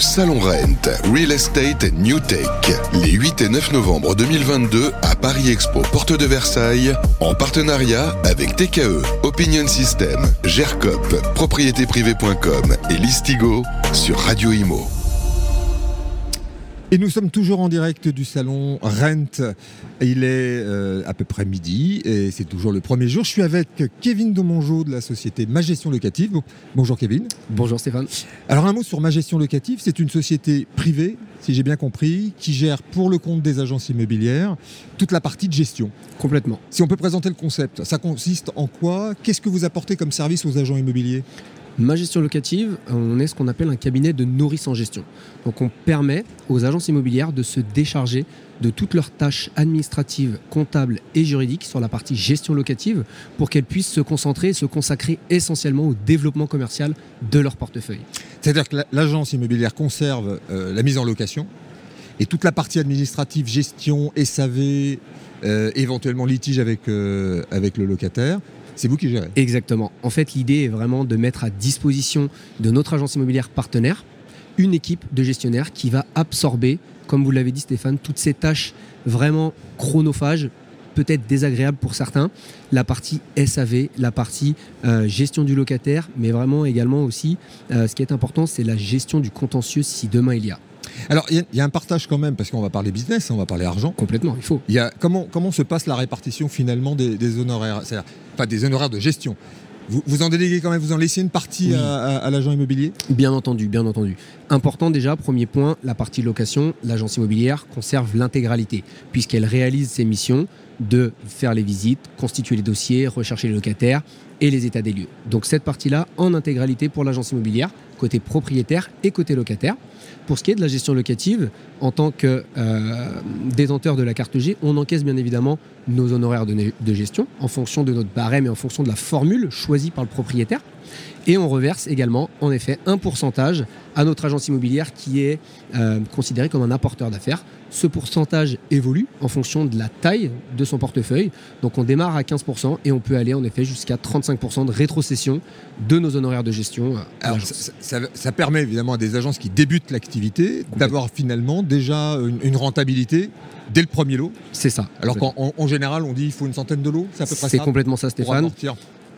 le Salon RENT, Real Estate and New Tech, les 8 et 9 novembre 2022 à Paris Expo Porte de Versailles, en partenariat avec TKE, Opinion System, Gercop, PropriétéPrivée.com et Listigo sur Radio Imo. Et nous sommes toujours en direct du salon RENT. Il est à peu près midi et c'est toujours le premier jour. Je suis avec Kévin Dommangeau de la société Ma Gestion Locative. Bonjour Kévin. Bonjour Stéphane. Alors un mot sur Ma Gestion Locative. C'est une société privée, si j'ai bien compris, qui gère pour le compte des agences immobilières toute la partie de gestion. Complètement. Si on peut présenter le concept, ça consiste en quoi ? Qu'est-ce que vous apportez comme service aux agents immobiliers ? Ma Gestion Locative, on est ce qu'on appelle un cabinet de nourrice en gestion. Donc on permet aux agences immobilières de se décharger de toutes leurs tâches administratives, comptables et juridiques sur la partie gestion locative pour qu'elles puissent se concentrer et se consacrer essentiellement au développement commercial de leur portefeuille. C'est-à-dire que l'agence immobilière conserve la mise en location et toute la partie administrative, gestion, SAV, éventuellement litige avec le locataire. C'est vous qui gérez. Exactement. En fait, l'idée est vraiment de mettre à disposition de notre agence immobilière partenaire une équipe de gestionnaires qui va absorber, comme vous l'avez dit Stéphane, toutes ces tâches vraiment chronophages, peut-être désagréables pour certains, la partie SAV, la partie gestion du locataire, mais vraiment également aussi, ce qui est important, c'est la gestion du contentieux si demain il y a. Alors, il y a un partage quand même, parce qu'on va parler business, on va parler argent. Complètement, il faut. Comment se passe la répartition finalement des honoraires ? C'est-à-dire, enfin, des honoraires de gestion. Vous en déléguez quand même, vous en laissez une partie à l'agent immobilier ? Bien entendu. Important déjà, premier point, la partie location, l'agence immobilière conserve l'intégralité, puisqu'elle réalise ses missions de faire les visites, constituer les dossiers, rechercher les locataires et les états des lieux. Donc cette partie-là, en intégralité pour l'agence immobilière, côté propriétaire et côté locataire. Pour ce qui est de la gestion locative, en tant que détenteur de la carte G, on encaisse bien évidemment nos honoraires de gestion en fonction de notre barème et en fonction de la formule choisie par le propriétaire. Et on reverse également, en effet, un pourcentage à notre agence immobilière qui est considérée comme un apporteur d'affaires. Ce pourcentage évolue en fonction de la taille de son portefeuille. Donc on démarre à 15% et on peut aller en effet jusqu'à 35% de rétrocession de nos honoraires de gestion. Alors ça permet évidemment à des agences qui débutent l'activité d'avoir finalement déjà une rentabilité dès le premier lot. C'est ça. Alors qu'en général, on dit qu'il faut une centaine de lots, c'est à peu près ça. C'est complètement ça, Stéphane.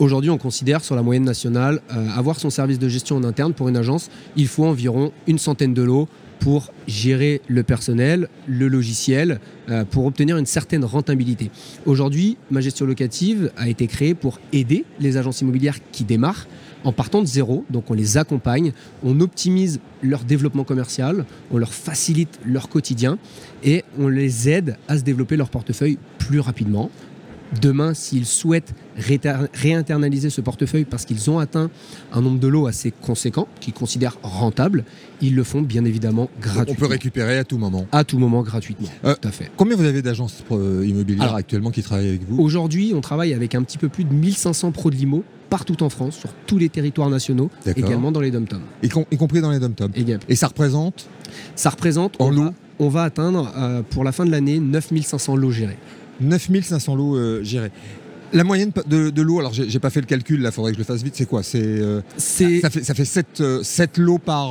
Aujourd'hui, on considère sur la moyenne nationale, avoir son service de gestion en interne pour une agence, il faut environ une centaine de lots pour gérer le personnel, le logiciel, pour obtenir une certaine rentabilité. Aujourd'hui, Ma Gestion Locative a été créée pour aider les agences immobilières qui démarrent en partant de zéro. Donc on les accompagne, on optimise leur développement commercial, on leur facilite leur quotidien et on les aide à se développer leur portefeuille plus rapidement. Demain, s'ils souhaitent réinternaliser ce portefeuille parce qu'ils ont atteint un nombre de lots assez conséquent, qu'ils considèrent rentable, ils le font bien évidemment gratuitement. On peut récupérer à tout moment. À tout moment, gratuitement, tout à fait. Combien vous avez d'agences immobilières actuellement qui travaillent avec vous ? Aujourd'hui, on travaille avec un petit peu plus de 1500 pros de l'IMO partout en France, sur tous les territoires nationaux, également dans les DOM-TOM. Y compris dans les DOM-TOM. Et ça représente ? Ça représente, on va atteindre pour la fin de l'année 9500 lots gérés. 9500 lots gérés. La moyenne de lots, alors j'ai pas fait le calcul, là, faudrait que je le fasse vite, c'est quoi ? Ça fait 7 lots par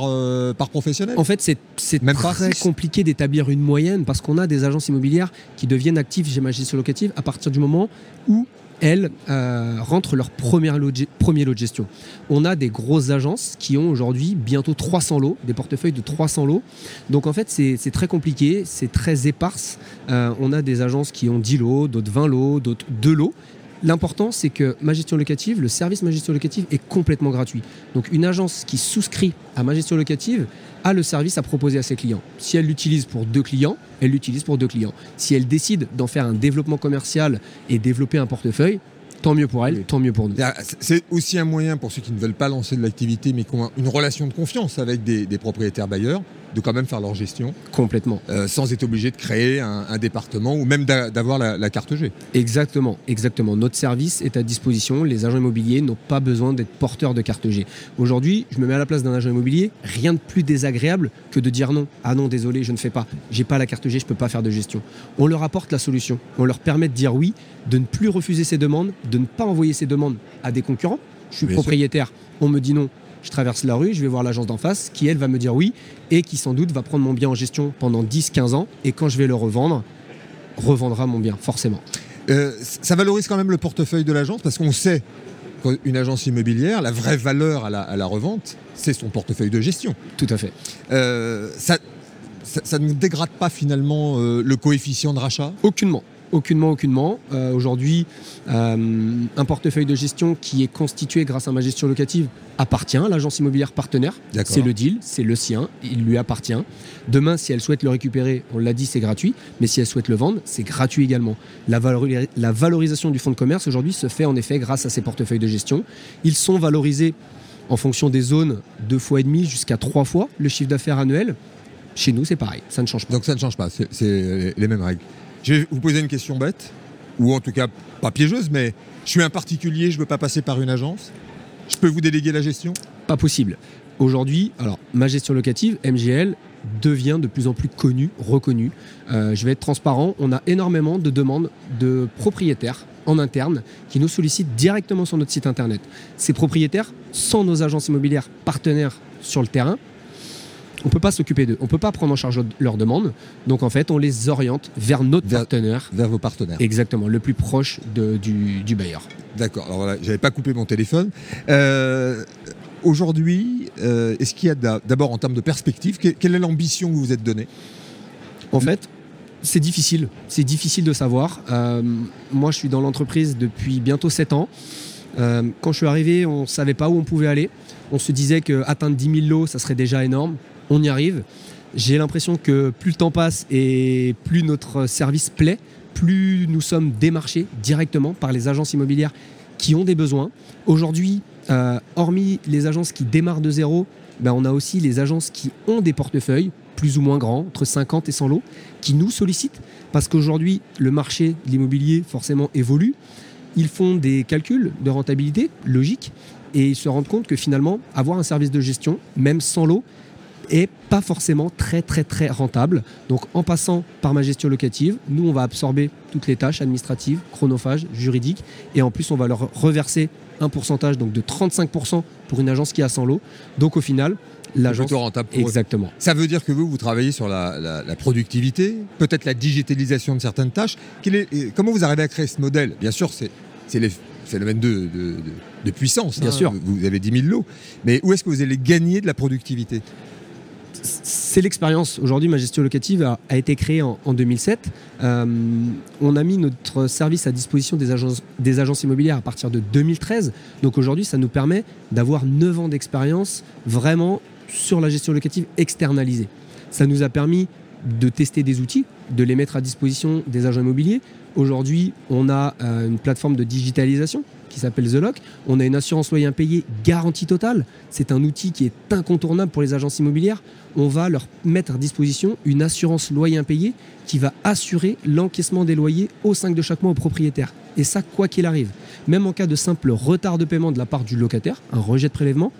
professionnel ? En fait, c'est très compliqué d'établir une moyenne parce qu'on a des agences immobilières qui deviennent actives chez Ma Gestion Locative à partir du moment où elles rentrent leur premier lot de gestion. On a des grosses agences qui ont aujourd'hui bientôt 300 lots, des portefeuilles de 300 lots. Donc en fait, c'est très compliqué, c'est très éparse. On a des agences qui ont 10 lots, d'autres 20 lots, d'autres 2 lots. L'important, c'est que Ma Gestion Locative, le service Ma Gestion Locative est complètement gratuit. Donc une agence qui souscrit à Ma Gestion Locative a le service à proposer à ses clients. Si elle l'utilise pour 2 clients, elle l'utilise pour 2 clients. Si elle décide d'en faire un développement commercial et développer un portefeuille, tant mieux pour elle, tant mieux pour nous. C'est aussi un moyen pour ceux qui ne veulent pas lancer de l'activité mais qui ont une relation de confiance avec des propriétaires bailleurs de quand même faire leur gestion. Complètement. Sans être obligé de créer un département ou même d'avoir la carte G. Exactement. Notre service est à disposition. Les agents immobiliers n'ont pas besoin d'être porteurs de carte G. Aujourd'hui, je me mets à la place d'un agent immobilier. Rien de plus désagréable que de dire non. Ah non, désolé, je ne fais pas. J'ai pas la carte G, je peux pas faire de gestion. On leur apporte la solution. On leur permet de dire oui, de ne plus refuser ses demandes, de ne pas envoyer ses demandes à des concurrents. Je suis propriétaire, on me dit non. je traverse la rue, je vais voir l'agence d'en face qui, elle, va me dire oui et qui, sans doute, va prendre mon bien en gestion pendant 10-15 ans et quand je vais le revendre, revendra mon bien, forcément. Ça valorise quand même le portefeuille de l'agence parce qu'on sait qu'une agence immobilière, la vraie valeur à la revente, c'est son portefeuille de gestion. Tout à fait. Ça ne dégrade pas finalement le coefficient de rachat ? Aucunement. Aujourd'hui, un portefeuille de gestion qui est constitué grâce à ma gestion locative appartient à l'agence immobilière partenaire. D'accord. C'est le deal, c'est le sien, il lui appartient. Demain, si elle souhaite le récupérer, on l'a dit, c'est gratuit. Mais si elle souhaite le vendre, c'est gratuit également. La valorisation du fonds de commerce, aujourd'hui, se fait en effet grâce à ces portefeuilles de gestion. Ils sont valorisés en fonction des zones 2,5 fois jusqu'à 3 fois le chiffre d'affaires annuel. Chez nous, c'est pareil, ça ne change pas. Donc ça ne change pas, c'est les mêmes règles. Je vais vous poser une question bête, ou en tout cas pas piégeuse, mais je suis un particulier, je ne veux pas passer par une agence. Je peux vous déléguer la gestion ? Pas possible. Aujourd'hui, alors ma gestion locative, MGL, devient de plus en plus connue, reconnue. Je vais être transparent, on a énormément de demandes de propriétaires en interne qui nous sollicitent directement sur notre site internet. Ces propriétaires, sans nos agences immobilières partenaires sur le terrain, on ne peut pas s'occuper d'eux, on ne peut pas prendre en charge leurs demandes. Donc en fait, on les oriente vers notre partenaire. Vers vos partenaires. Exactement, le plus proche du bailleur. D'accord, alors voilà, j'avais pas coupé mon téléphone. Aujourd'hui, est-ce qu'il y a d'abord en termes de perspective, quelle est l'ambition que vous vous êtes donnée ? En fait, c'est difficile de savoir. Moi, je suis dans l'entreprise depuis bientôt 7 ans. Quand je suis arrivé, on ne savait pas où on pouvait aller. On se disait qu'atteindre 10 000 lots, ça serait déjà énorme. On y arrive. J'ai l'impression que plus le temps passe et plus notre service plaît, plus nous sommes démarchés directement par les agences immobilières qui ont des besoins. Aujourd'hui, hormis les agences qui démarrent de zéro, on a aussi les agences qui ont des portefeuilles plus ou moins grands, entre 50 et 100 lots, qui nous sollicitent parce qu'aujourd'hui, le marché de l'immobilier forcément évolue. Ils font des calculs de rentabilité logique et ils se rendent compte que finalement, avoir un service de gestion, même sans lot, est pas forcément très très très rentable. Donc en passant par ma gestion locative, nous on va absorber toutes les tâches administratives, chronophages, juridiques et en plus on va leur reverser un pourcentage donc de 35% pour une agence qui a 100 lots. Donc au final, l'agence plutôt rentable pour exactement. Eux. Ça veut dire que vous travaillez sur la productivité, peut-être la digitalisation de certaines tâches. Comment vous arrivez à créer ce modèle ? Bien sûr, c'est les phénomènes de puissance. Bien sûr. Vous avez 10 000 lots. Mais où est-ce que vous allez gagner de la productivité ? C'est l'expérience. Aujourd'hui, ma gestion locative a été créée en 2007. On a mis notre service à disposition des agences immobilières à partir de 2013. Donc aujourd'hui, ça nous permet d'avoir 9 ans d'expérience vraiment sur la gestion locative externalisée. Ça nous a permis de tester des outils, de les mettre à disposition des agents immobiliers. Aujourd'hui, on a une plateforme de digitalisation qui s'appelle The Lock. On a une assurance loyer impayé garantie totale. C'est un outil qui est incontournable pour les agences immobilières. On va leur mettre à disposition une assurance loyer impayé qui va assurer l'encaissement des loyers au 5 de chaque mois aux propriétaires. Et ça, quoi qu'il arrive. Même en cas de simple retard de paiement de la part du locataire, un rejet de prélèvement,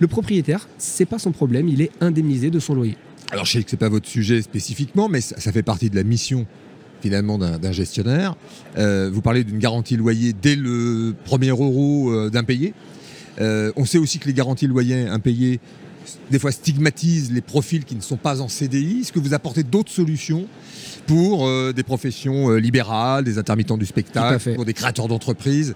le propriétaire, c'est pas son problème, il est indemnisé de son loyer. Alors je sais que ce n'est pas votre sujet spécifiquement, mais ça fait partie de la mission finalement d'un gestionnaire. Vous parlez d'une garantie loyer dès le premier euro d'impayé. On sait aussi que les garanties loyers impayés, des fois, stigmatisent les profils qui ne sont pas en CDI. Est-ce que vous apportez d'autres solutions pour des professions libérales, des intermittents du spectacle, pour des créateurs d'entreprises ?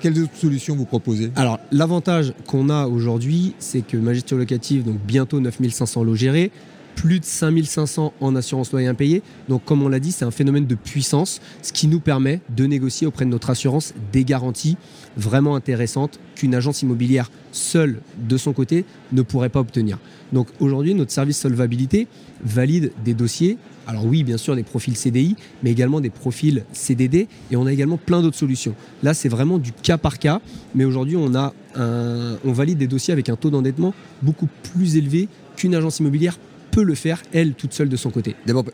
Quelles autres solutions vous proposez ? Alors, l'avantage qu'on a aujourd'hui, c'est que ma gestion locative, donc bientôt 9 500 lots gérés, plus de 5 500 en assurance loyer impayé. Donc, comme on l'a dit, c'est un phénomène de puissance, ce qui nous permet de négocier auprès de notre assurance des garanties vraiment intéressantes qu'une agence immobilière seule, de son côté, ne pourrait pas obtenir. Donc, aujourd'hui, notre service solvabilité valide des dossiers. Alors oui, bien sûr, des profils CDI, mais également des profils CDD. Et on a également plein d'autres solutions. Là, c'est vraiment du cas par cas. Mais aujourd'hui, on valide des dossiers avec un taux d'endettement beaucoup plus élevé qu'une agence immobilière peut le faire, elle, toute seule de son côté. D'abord,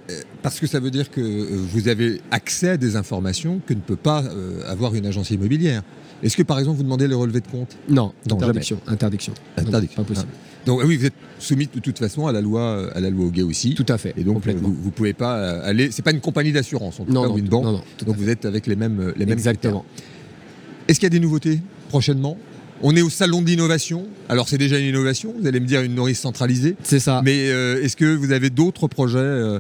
parce que ça veut dire que vous avez accès à des informations que ne peut pas avoir une agence immobilière. Est-ce que, par exemple, vous demandez le relevé de compte ? Non, interdiction. Pas possible. Donc oui, vous êtes soumis de toute façon à la loi Hoguet aussi. Tout à fait. Et donc vous pouvez pas aller. C'est pas une compagnie d'assurance, en tout cas, ou une banque. Non, donc vous êtes avec les mêmes. Exactement. Critères. Est-ce qu'il y a des nouveautés prochainement ? On est au salon de l'innovation. Alors c'est déjà une innovation, vous allez me dire une nourrice centralisée. C'est ça. Mais est-ce que vous avez d'autres projets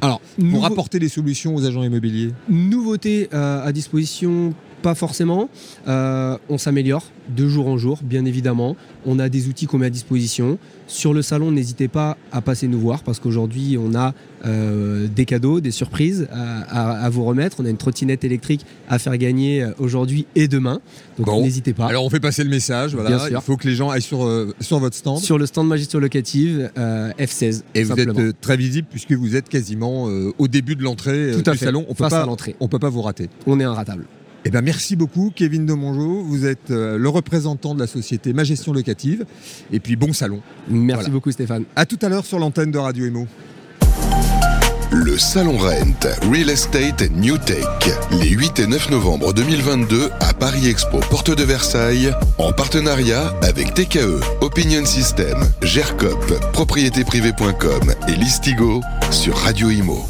pour apporter des solutions aux agents immobiliers ? Nouveautés à disposition ? Pas forcément. On s'améliore de jour en jour, bien évidemment. On a des outils qu'on met à disposition. Sur le salon, n'hésitez pas à passer nous voir parce qu'aujourd'hui, on a des cadeaux, des surprises à vous remettre. On a une trottinette électrique à faire gagner aujourd'hui et demain. Donc n'hésitez pas. Alors on fait passer le message. Voilà. Il faut que les gens aillent sur votre stand. Sur le stand Ma Gestion Locative F16. Et vous êtes très visible puisque vous êtes quasiment au début de l'entrée du salon. On peut pas vous rater. On est inratable. Eh ben merci beaucoup Kévin Dommangeau, vous êtes le représentant de la société Ma Gestion Locative et puis bon salon. Merci beaucoup Stéphane. À tout à l'heure sur l'antenne de Radio Imo. Le salon RENT, Real Estate and New Tech, les 8 et 9 novembre 2022 à Paris Expo Porte de Versailles, en partenariat avec TKE, Opinion System, Gercop, PropriétéPrivée.com et Listigo sur Radio Imo.